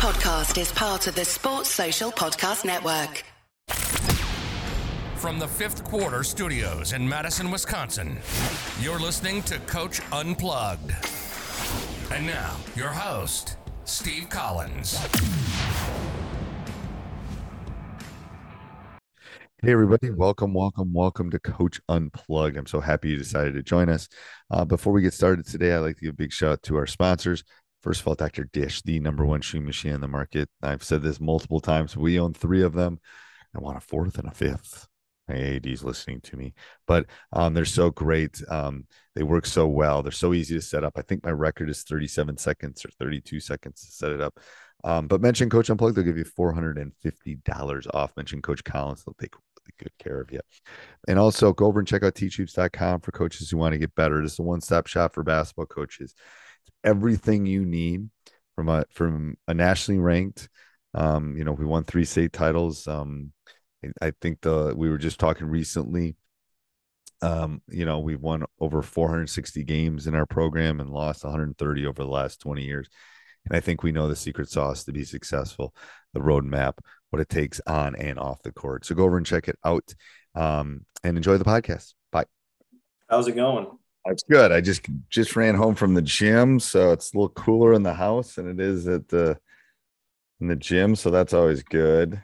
podcast is part of the Sports Social Podcast Network. From the Fifth Quarter Studios in Madison, Wisconsin, you're listening to Coach Unplugged. And now, your host, Steve Collins. Hey, everybody. Welcome to Coach Unplugged. I'm so happy you decided to join us. Before we get started today, I'd like to give a big shout out to our sponsors. First of all, Dr. Dish, the number one shoe machine on the market. I've said this multiple times. We own three of them. I want a fourth and a fifth. My AD's listening to me, but they're so great. They work so well. They're so easy to set up. I think my record is 37 seconds or 32 seconds to set it up. But mention Coach Unplugged, they'll give you $450 off. Mention Coach Collins, they'll take good care of you. And also go over and check out teachhoops.com for coaches who want to get better. This is a one-stop shop for basketball coaches. It's everything you need from a nationally ranked, we won three state titles. I think we were just talking recently, we've won over 460 games in our program and lost 130 over the last 20 years. And I think we know the secret sauce to be successful, the roadmap, what it takes on and off the court. So go over and check it out and enjoy the podcast. Bye. How's it going? It's good. I just ran home from the gym, so it's a little cooler in the house than it is at the gym. So that's always good.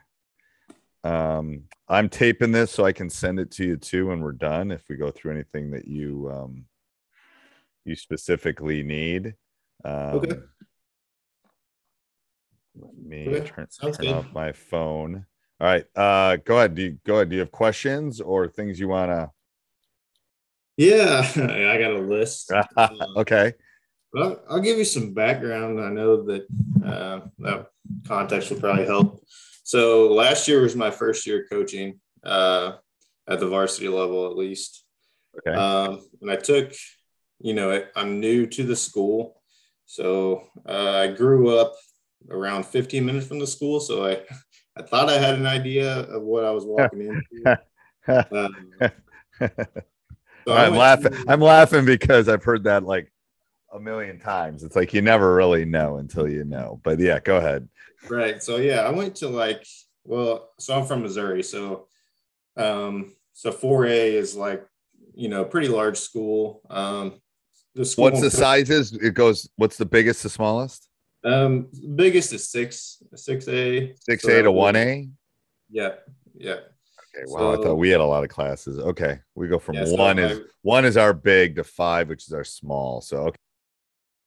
I'm taping this so I can send it to you too when we're done, if we go through anything that you specifically need. Okay. Let me turn off my phone. All right. Go ahead. Do you have questions or things you want to? Yeah, I got a list. Okay. But I'll give you some background. I know that that context will probably help. So last year was my first year coaching at the varsity level, at least. Okay. And I took, I'm new to the school. So I grew up around 15 minutes from the school. So I thought I had an idea of what I was walking into. So I'm laughing because I've heard that like a million times. It's like you never really know until you know. But yeah, go ahead. Right. So yeah, I went to I'm from Missouri. So 4A is pretty large school. The school. What's the sizes? It goes, what's the biggest to smallest? Biggest is 6A. 6A so, to 1A? Yeah. Yeah. Okay, wow, I thought we had a lot of classes. Okay, we go from one is our big to five, which is our small. So okay.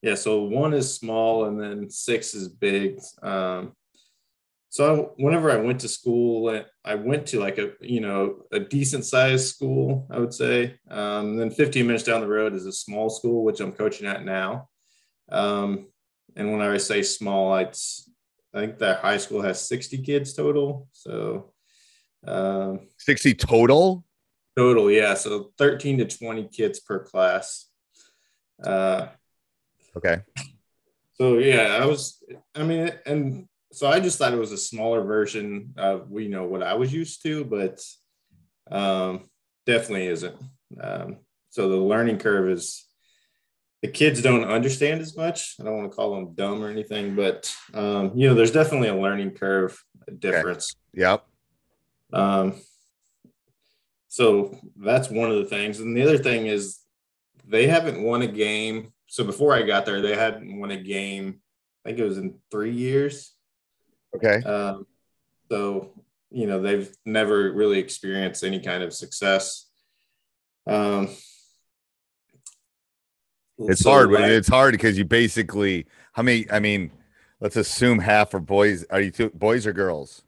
Yeah, so one is small and then six is big. So whenever I went to school, I went to a decent sized school, I would say. And then 15 minutes down the road is a small school, which I'm coaching at now. And when I say small, I think that high school has 60 kids total. So 60 total, yeah, so 13 to 20 kids per class. Okay, so yeah, I just thought it was a smaller version of what I was used to, but definitely isn't. So the learning curve is, the kids don't understand as much. I don't want to call them dumb or anything, but there's definitely a learning curve difference. Okay. Yep. So that's one of the things. And the other thing is they haven't won a game. So before I got there, they hadn't won a game. I think it was in 3 years. Okay. They've never really experienced any kind of success. It's hard because you basically, let's assume half are boys. Are you boys or girls?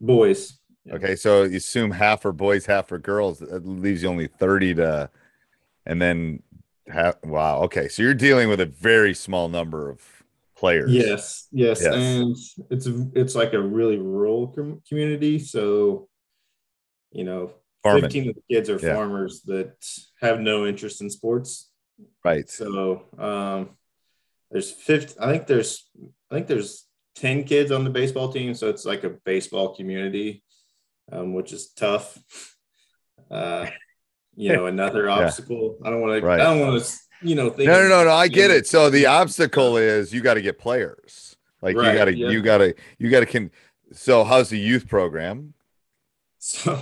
Boys. Okay, so you assume half are boys, half are girls. That leaves you only 30 to, and then half. Wow. Okay, so you're dealing with a very small number of players. Yes. And it's like a really rural community. So, 15 of the kids are farmers that have no interest in sports. Right. So there's 10 kids on the baseball team. So it's like a baseball community. Which is tough, another obstacle. Yeah. I don't want to think. No, I get it. So the obstacle is you got to get players. Like right, you gotta can. So how's the youth program? So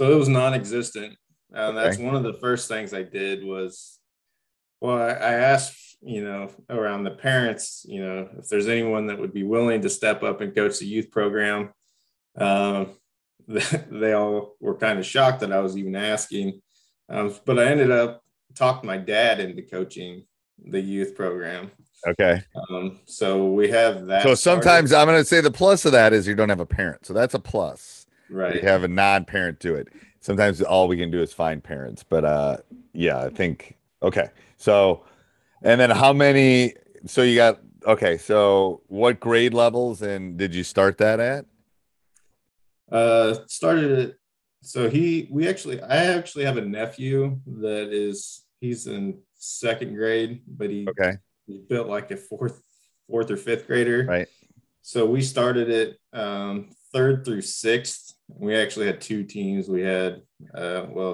it was non-existent. And that's one of the first things I did was, well, I asked, around the parents, if there's anyone that would be willing to step up and coach the youth program. They all were kind of shocked that I was even asking. But I ended up talking my dad into coaching the youth program. Okay. So we have that. So sometimes started. I'm going to say the plus of that is you don't have a parent. So that's a plus. Right. You have a non-parent do it. Sometimes all we can do is find parents. But yeah, I think, okay. So, and then how many, so you got, okay. So what grade levels and did you start that at? Started it. So I actually have a nephew that he's in second grade, but he built like a fourth or fifth grader. Right. So we started it third through sixth. We actually had two teams. We had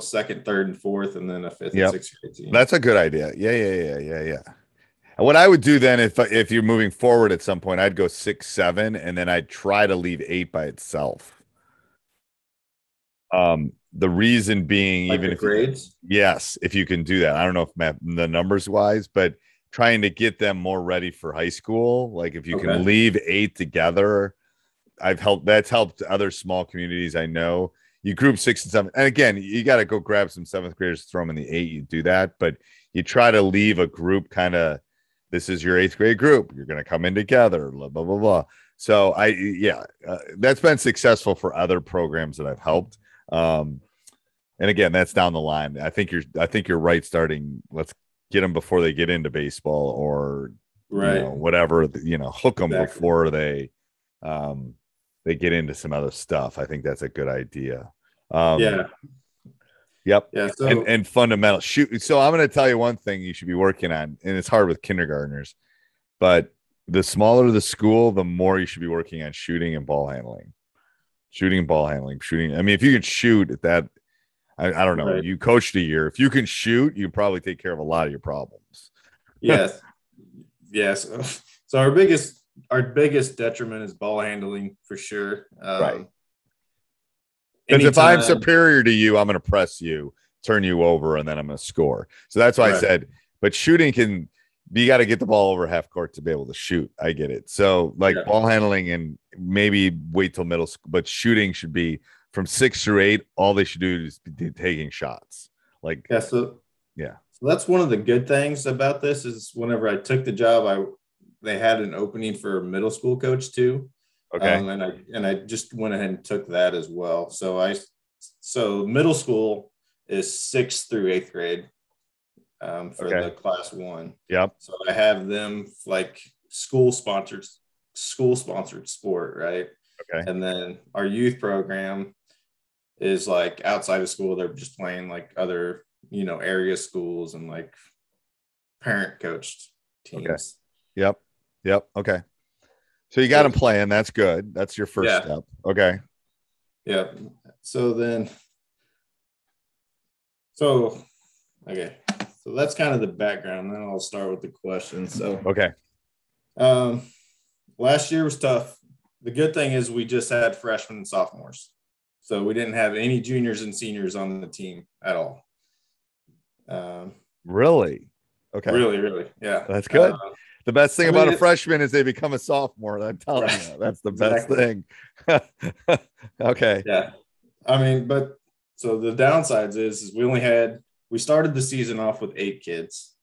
second, third, and fourth, and then a fifth and sixth grade team. That's a good idea. Yeah. And what I would do then, if you're moving forward at some point, I'd go 6, 7, and then I'd try to leave 8 by itself. The reason being, like, even the grades, if you can do that. I don't know if the numbers wise, but trying to get them more ready for high school. Like if you can leave 8 together, that's helped other small communities. I know you group 6 and 7. And again, you got to go grab some 7th graders, throw them in the 8. You do that, but you try to leave a group kind of, this is your 8th grade group. You're going to come in together, blah, blah, blah, blah. So that's been successful for other programs that I've helped. And again, that's down the line. I think you're right. Starting, let's get them before they get into baseball or whatever, hook them before they get into some other stuff. I think that's a good idea. So, and fundamental shoot. So I'm going to tell you one thing you should be working on, and it's hard with kindergartners, but the smaller the school, the more you should be working on shooting and ball handling. I mean, if you can shoot at that, I don't know. Right. You coached a year. If you can shoot, you probably take care of a lot of your problems. Yes. So our biggest detriment is ball handling for sure. Right. Because if I'm superior to you, I'm going to press you, turn you over, and then I'm going to score. So that's why I said, but shooting you got to get the ball over half court to be able to shoot. I get it. So ball handling and maybe wait till middle school, but shooting should be from 6 through 8. All they should do is be taking shots. So that's one of the good things about this is whenever I took the job, they had an opening for a middle school coach too. Okay. And I just went ahead and took that as well. So middle school is 6th through 8th grade. The class 1. Yep. So I have them like school sponsored sport. Right. Okay. And then our youth program is like outside of school. They're just playing like other, area schools and like parent coached teams. Okay. Yep. Okay. So you got them playing. That's good. That's your first step. Okay. Yeah. So that's kind of the background. Then I'll start with the questions. So, last year was tough. The good thing is we just had freshmen and sophomores. So we didn't have any juniors and seniors on the team at all. Really? Okay. Really. Yeah. That's good. The best thing about a freshman is they become a sophomore. I'm telling you, that's the best thing. Okay. Yeah. So the downsides is we only had, we started the season off with 8 kids,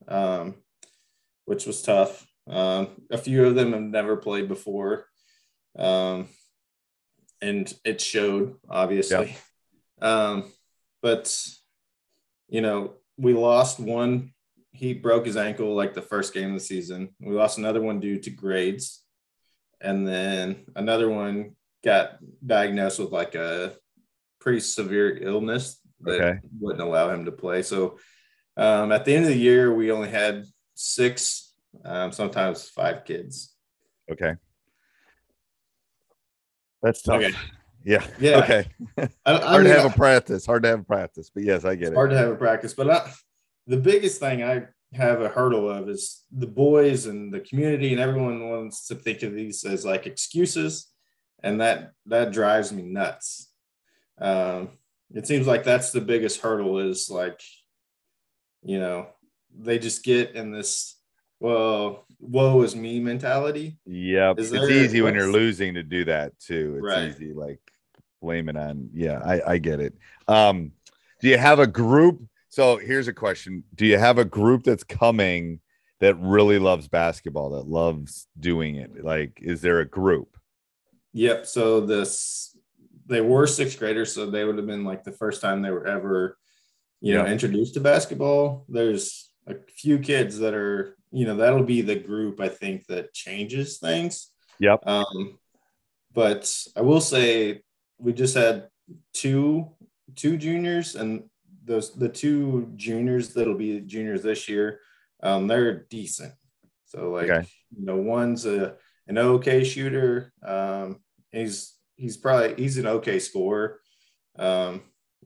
which was tough. A few of them have never played before. And it showed, obviously. Yep. We lost one. He broke his ankle like the first game of the season. We lost another one due to grades. And then another one got diagnosed with like a pretty severe illness that wouldn't allow him to play. So at the end of the year, we only had 6, sometimes 5 kids. Okay. That's tough. Okay. Yeah. Okay. Hard to have a practice, but yes, I get it. Hard to have a practice. But the biggest thing I have a hurdle of is the boys and the community and everyone wants to think of these as like excuses. And that drives me nuts. It seems like that's the biggest hurdle is like, you know, they just get in this, well, woe is me mentality. Yeah. It's easy when you're losing to do that too. It's right. Easy, like blaming on. Yeah, I get it. Do you have a group? So here's a question. Do you have a group that's coming that really loves basketball, that loves doing it? Like, is there a group? Yep. So they were sixth graders, so they would have been like the first time they were ever, you know, introduced to basketball. There's a few kids that are, you know, that'll be the group I think that changes things. Yep. But I will say we just had two juniors, and the two juniors that'll be juniors this year, they're decent. So like, you know, one's an okay shooter. He's an okay scorer. You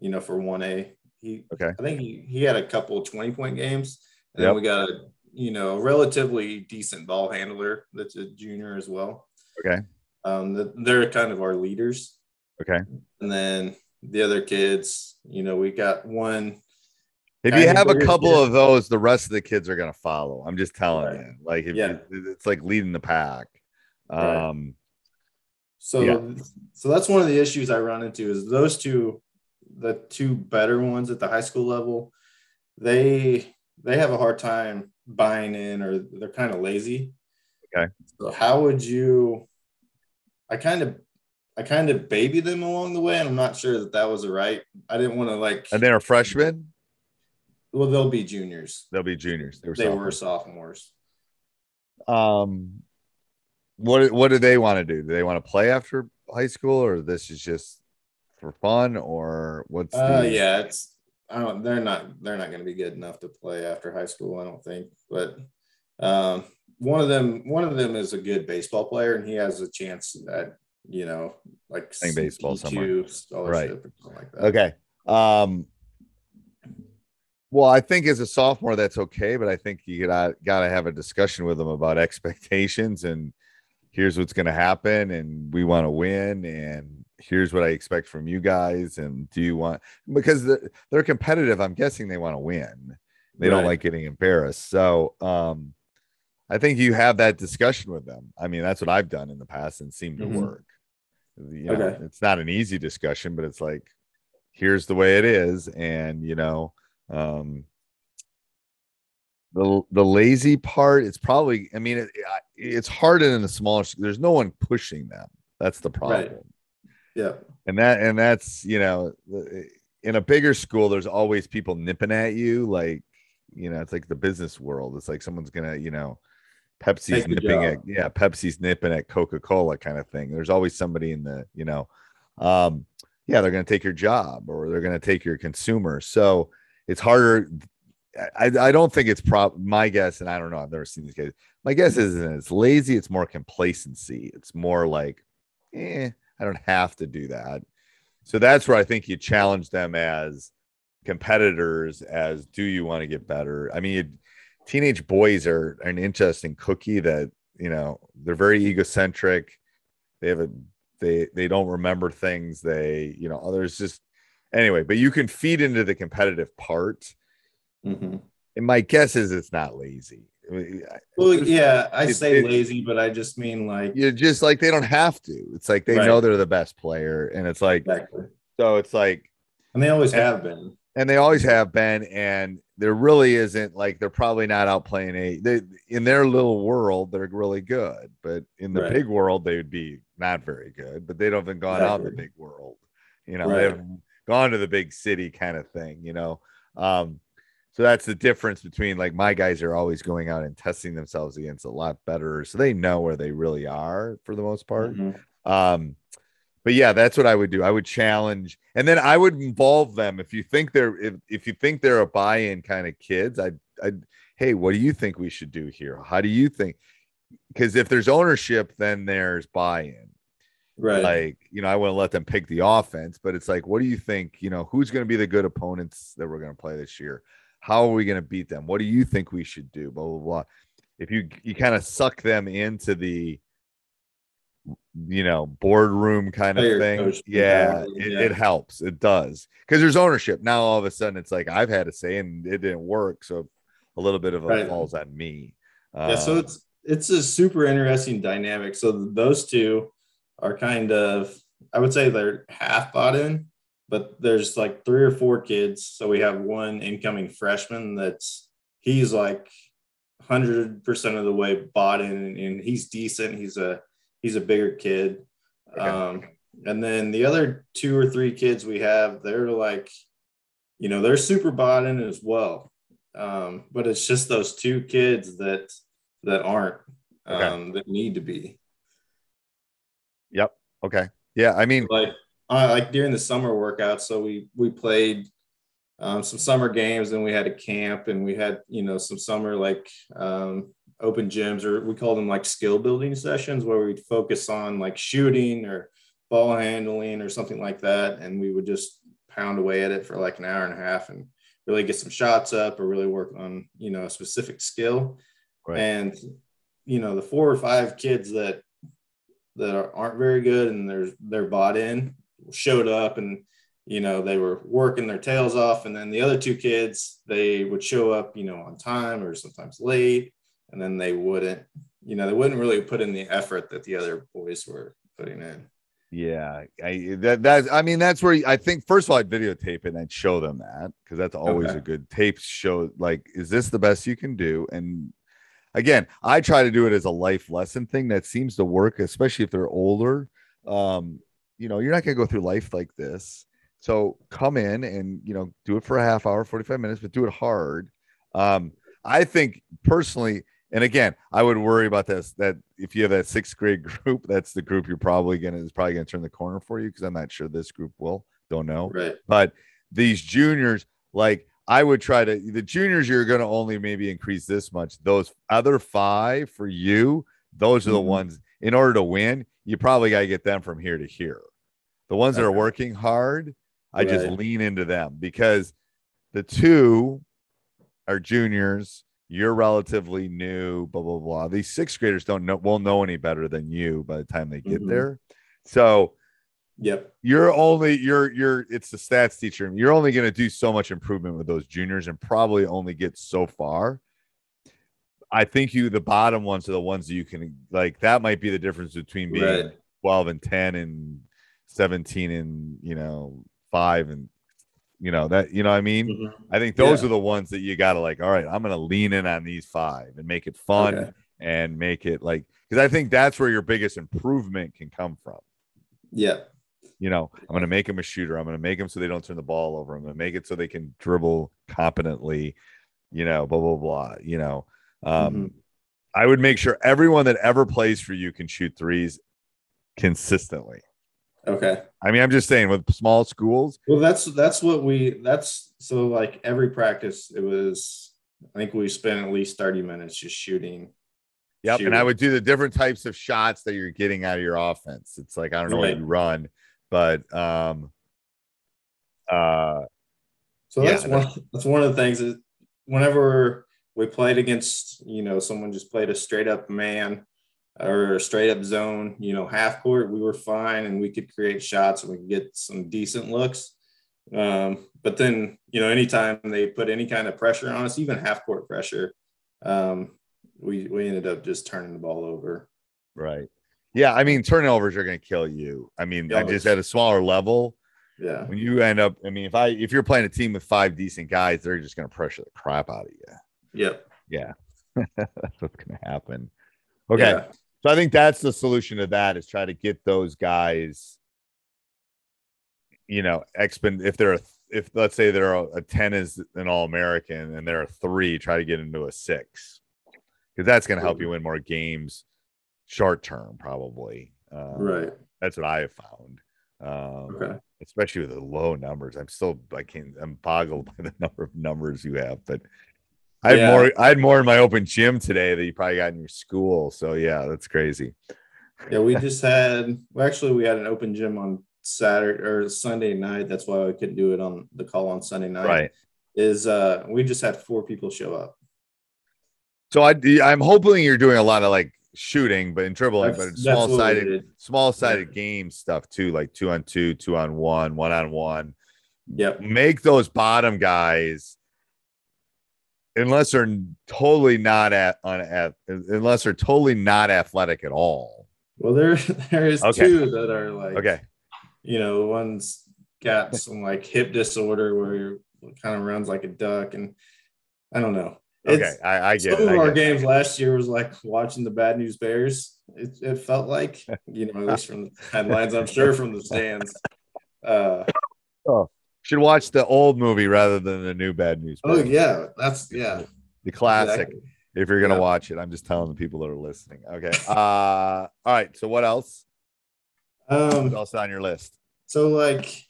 know, for 1A, I think he had a couple 20-point games, and then we got a, you know, relatively decent ball handler that's a junior as well. Okay. They're kind of our leaders. Okay. And then the other kids, you know, we got one. If you have a couple of those, the rest of the kids are going to follow. I'm just telling you, like, it's like leading the pack. So that's one of the issues I run into is those two, the two better ones at the high school level, they have a hard time buying in, or they're kind of lazy. Okay. So how would you, I kind of baby them along the way, and I'm not sure that was right. I didn't want to like. And they're freshmen? Well, they'll be juniors. They were sophomores. What do they want to do? Do they want to play after high school, or this is just for fun, or what's? They're not going to be good enough to play after high school, I don't think. But one of them is a good baseball player, and he has a chance at, you know, like playing baseball somewhere, right? Like that. Okay. Well, I think as a sophomore, that's okay, but I think you gotta have a discussion with them about expectations, and here's what's going to happen, and we want to win, and here's what I expect from you guys. And do you want, because they're competitive, I'm guessing they want to win. They don't like getting embarrassed. So I think you have that discussion with them. I mean, that's what I've done in the past and seemed to work. You know, it's not an easy discussion, but it's like, here's the way it is. And, you know, the lazy part, it's probably, I mean, it's harder in a small, there's no one pushing them. That's the problem. Right. Yeah. And that's, you know, in a bigger school, there's always people nipping at you. Like, you know, it's like the business world. It's like someone's going to, you know, Pepsi's nipping at Coca-Cola kind of thing. There's always somebody in the, you know, they're going to take your job, or they're going to take your consumer. So it's harder. I don't think it's my guess, and I don't know, I've never seen these guys. My guess isn't it's lazy, it's more complacency. It's more like, I don't have to do that. So that's where I think you challenge them as competitors, as do you want to get better? I mean, teenage boys are an interesting cookie that, you know, they're very egocentric. They have they don't remember things. They, you know, others just anyway, but you can feed into the competitive part. Mm-hmm. And my guess is it's not lazy. Well, yeah, I say lazy, but I just mean like you're just like they don't have to. It's like they know they're the best player, and it's like so it's like, and they always have been, and there really isn't like they're probably not out playing in their little world. They're really good, but in the big world they would be not very good. But they don't even gone out in the big world, you know. They haven't gone to the big city kind of thing, you know. So that's the difference between like my guys are always going out and testing themselves against a lot better. So they know where they really are for the most part. Mm-hmm. But yeah, that's what I would do. I would challenge, and then I would involve them. If you think they're, if you think they're a buy-in kind of kids, hey, what do you think we should do here? How do you think? Because if there's ownership, then there's buy-in. Right. Like, you know, I wouldn't let them pick the offense, but it's like, what do you think? You know, who's going to be the good opponents that we're going to play this year? How are we going to beat them? What do you think we should do? Blah, blah, blah. If you kind of suck them into the, you know, boardroom kind of thing. Coach, it helps. It does. Because there's ownership. Now all of a sudden it's like, I've had a say and it didn't work. So a little bit of it falls on me. So it's a super interesting dynamic. So those two are kind of, I would say they're half bought in, but there's like three or four kids. So we have one incoming freshman he's like 100% of the way bought in, and he's decent. He's a bigger kid. Okay. And then the other two or three kids we have, they're like, you know, they're super bought in as well. But it's just those two kids that aren't, that need to be. Yep. Okay. Yeah. I mean, like during the summer workouts. So we played some summer games, and we had a camp, and we had, you know, some summer, like open gyms, or we call them like skill building sessions, where we'd focus on like shooting or ball handling or something like that. And we would just pound away at it for like an hour and a half and really get some shots up or really work on, you know, a specific skill. Right. And, you know, the four or five kids that aren't very good and they're bought in showed up, and, you know, they were working their tails off. And then the other two kids, they would show up, you know, on time or sometimes late. And then they wouldn't, you know, they wouldn't really put in the effort that the other boys were putting in. Yeah. That's where I think, first of all, I'd videotape it and I'd show them that, because that's always a good tape show. Like, is this the best you can do? And again, I try to do it as a life lesson thing that seems to work, especially if they're older. You know, you're not going to go through life like this. So come in and, you know, do it for a half hour, 45 minutes, but do it hard. I think personally, and again, I would worry about this, that if you have that sixth grade group, that's the group you're probably going to turn the corner for you. Cause I'm not sure this group will, don't know, right. But these juniors, like I would try to, the juniors, you're going to only maybe increase this much. Those other five for you, those are the ones in order to win. You probably got to get them from here to here. The ones that are working hard, I just lean into them, because the two are juniors. You're relatively new, blah, blah, blah. These sixth graders won't know any better than you by the time they get there. So it's the stats teacher. You're only going to do so much improvement with those juniors and probably only get so far. I think the bottom ones are the ones that you can, like, that might be the difference between being 12 and 10 and 17 and, you know, 5 and, you know, that, you know what I mean? I think those are the ones that you got to, like, all right, I'm going to lean in on these five and make it fun and make it like, because I think that's where your biggest improvement can come from. Yeah. You know, I'm going to make them a shooter. I'm going to make them so they don't turn the ball over. I'm going to make it so they can dribble competently, you know, blah, blah, blah. You know, I would make sure everyone that ever plays for you can shoot threes consistently. Okay. I mean, I'm just saying with small schools. Well, so like every practice, it was, I think we spent at least 30 minutes just shooting. Yep. Shooting. And I would do the different types of shots that you're getting out of your offense. It's like, I don't know what you run, but, so that's one of the things is whenever we played against, you know, someone just played a straight up man or straight up zone, you know, half court, we were fine and we could create shots and we could get some decent looks. But then, you know, anytime they put any kind of pressure on us, even half court pressure, we ended up just turning the ball over. Right. Yeah. I mean, turnovers are going to kill you. I mean, just at a smaller level. Yeah. When you end up, I mean, if you're playing a team with five decent guys, they're just going to pressure the crap out of you. Yep. Yeah. That's what's going to happen. Okay. Yeah. So I think that's the solution to that, is try to get those guys, you know, if let's say they're a 10 is an All-American and they're a 3, try to get into a 6, because that's going to help you win more games short term, probably. Right. That's what I have found. Especially with the low numbers. I'm boggled by the number of numbers you have, but I had more in my open gym today that you probably got in your school. So yeah, that's crazy. Yeah, we had an open gym on Saturday or Sunday night. That's why we couldn't do it on the call on Sunday night. Right. is we just had 4 people show up. So I'm hoping you're doing a lot of like shooting, but in Triple A, but it's small sided game stuff too, like 2-on-2, 2-on-1, 1-on-1. Yep. Make those bottom guys, unless they're totally not athletic at all. Well, there is okay. 2 that are like, okay, you know, one's got some like hip disorder where he kind of runs like a duck, and I don't know. Some of our games last year was like watching the Bad News Bears. It felt like, you know, at least from the headlines, I'm sure from the stands. Should watch the old movie rather than the new Bad News Bears. Oh yeah, that's the classic. Exactly. If you're gonna watch it, I'm just telling the people that are listening. Okay. All right. So what else? What else on your list? So like,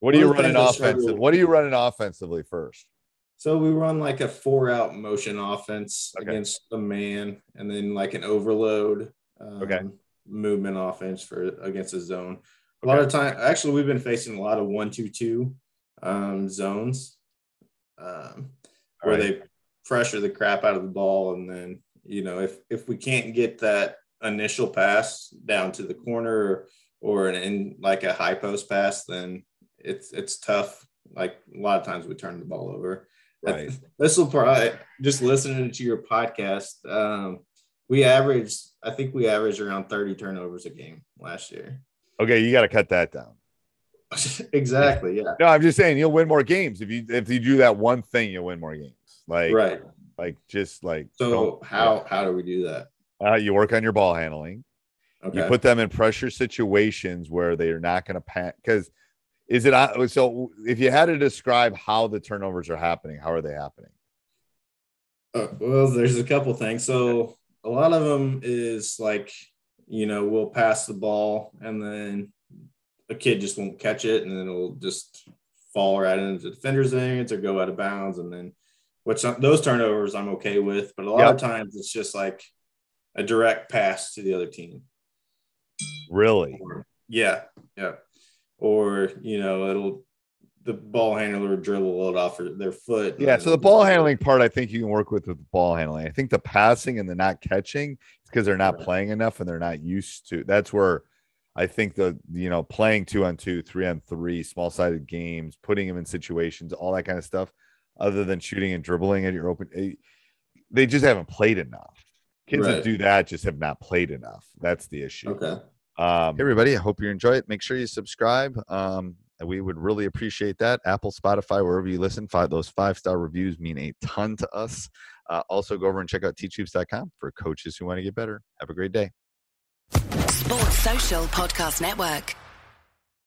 what are you running offensively? What are you running offensively first? So we run like a 4-out motion offense against the man, and then like an overload movement offense against the zone. A lot of time, actually, we've been facing a lot of 1-2-2 zones where they pressure the crap out of the ball, and then, you know, if we can't get that initial pass down to the corner or in like a high post pass, then it's tough. Like a lot of times we turn the ball over. Right. This will probably, just listening to your podcast, I think we averaged around 30 turnovers a game last year. Okay, you got to cut that down. Exactly. Yeah. No, I'm just saying you'll win more games if you do that one thing. You'll win more games. Like So how do we do that? You work on your ball handling. Okay. You put them in pressure situations where they are not going to pass. Because is it so? If you had to describe how the turnovers are happening, how are they happening? Well, there's a couple things. So a lot of them is like, you know, we'll pass the ball and then a kid just won't catch it, and then it'll just fall right into the defender's hands or go out of bounds. And then those turnovers I'm okay with, but a lot of times it's just like a direct pass to the other team. Really? Yeah. Or, you know, the ball handler dribble it off their foot. Yeah, so the ball handling part, I think you can work with the ball handling. I think the passing and the not catching is because they're not playing enough and they're not used to. That's where I think playing 2-on-2, 3-on-3, small-sided games, putting them in situations, all that kind of stuff, other than shooting and dribbling at your open, they just haven't played enough. Kids that do that just have not played enough. That's the issue. Okay. Hey everybody, I hope you enjoy it. Make sure you subscribe. We would really appreciate that. Apple, Spotify, wherever you listen, those 5-star reviews mean a ton to us. Also go over and check out teachhoops.com for coaches who want to get better. Have a great day. Sports Social Podcast Network.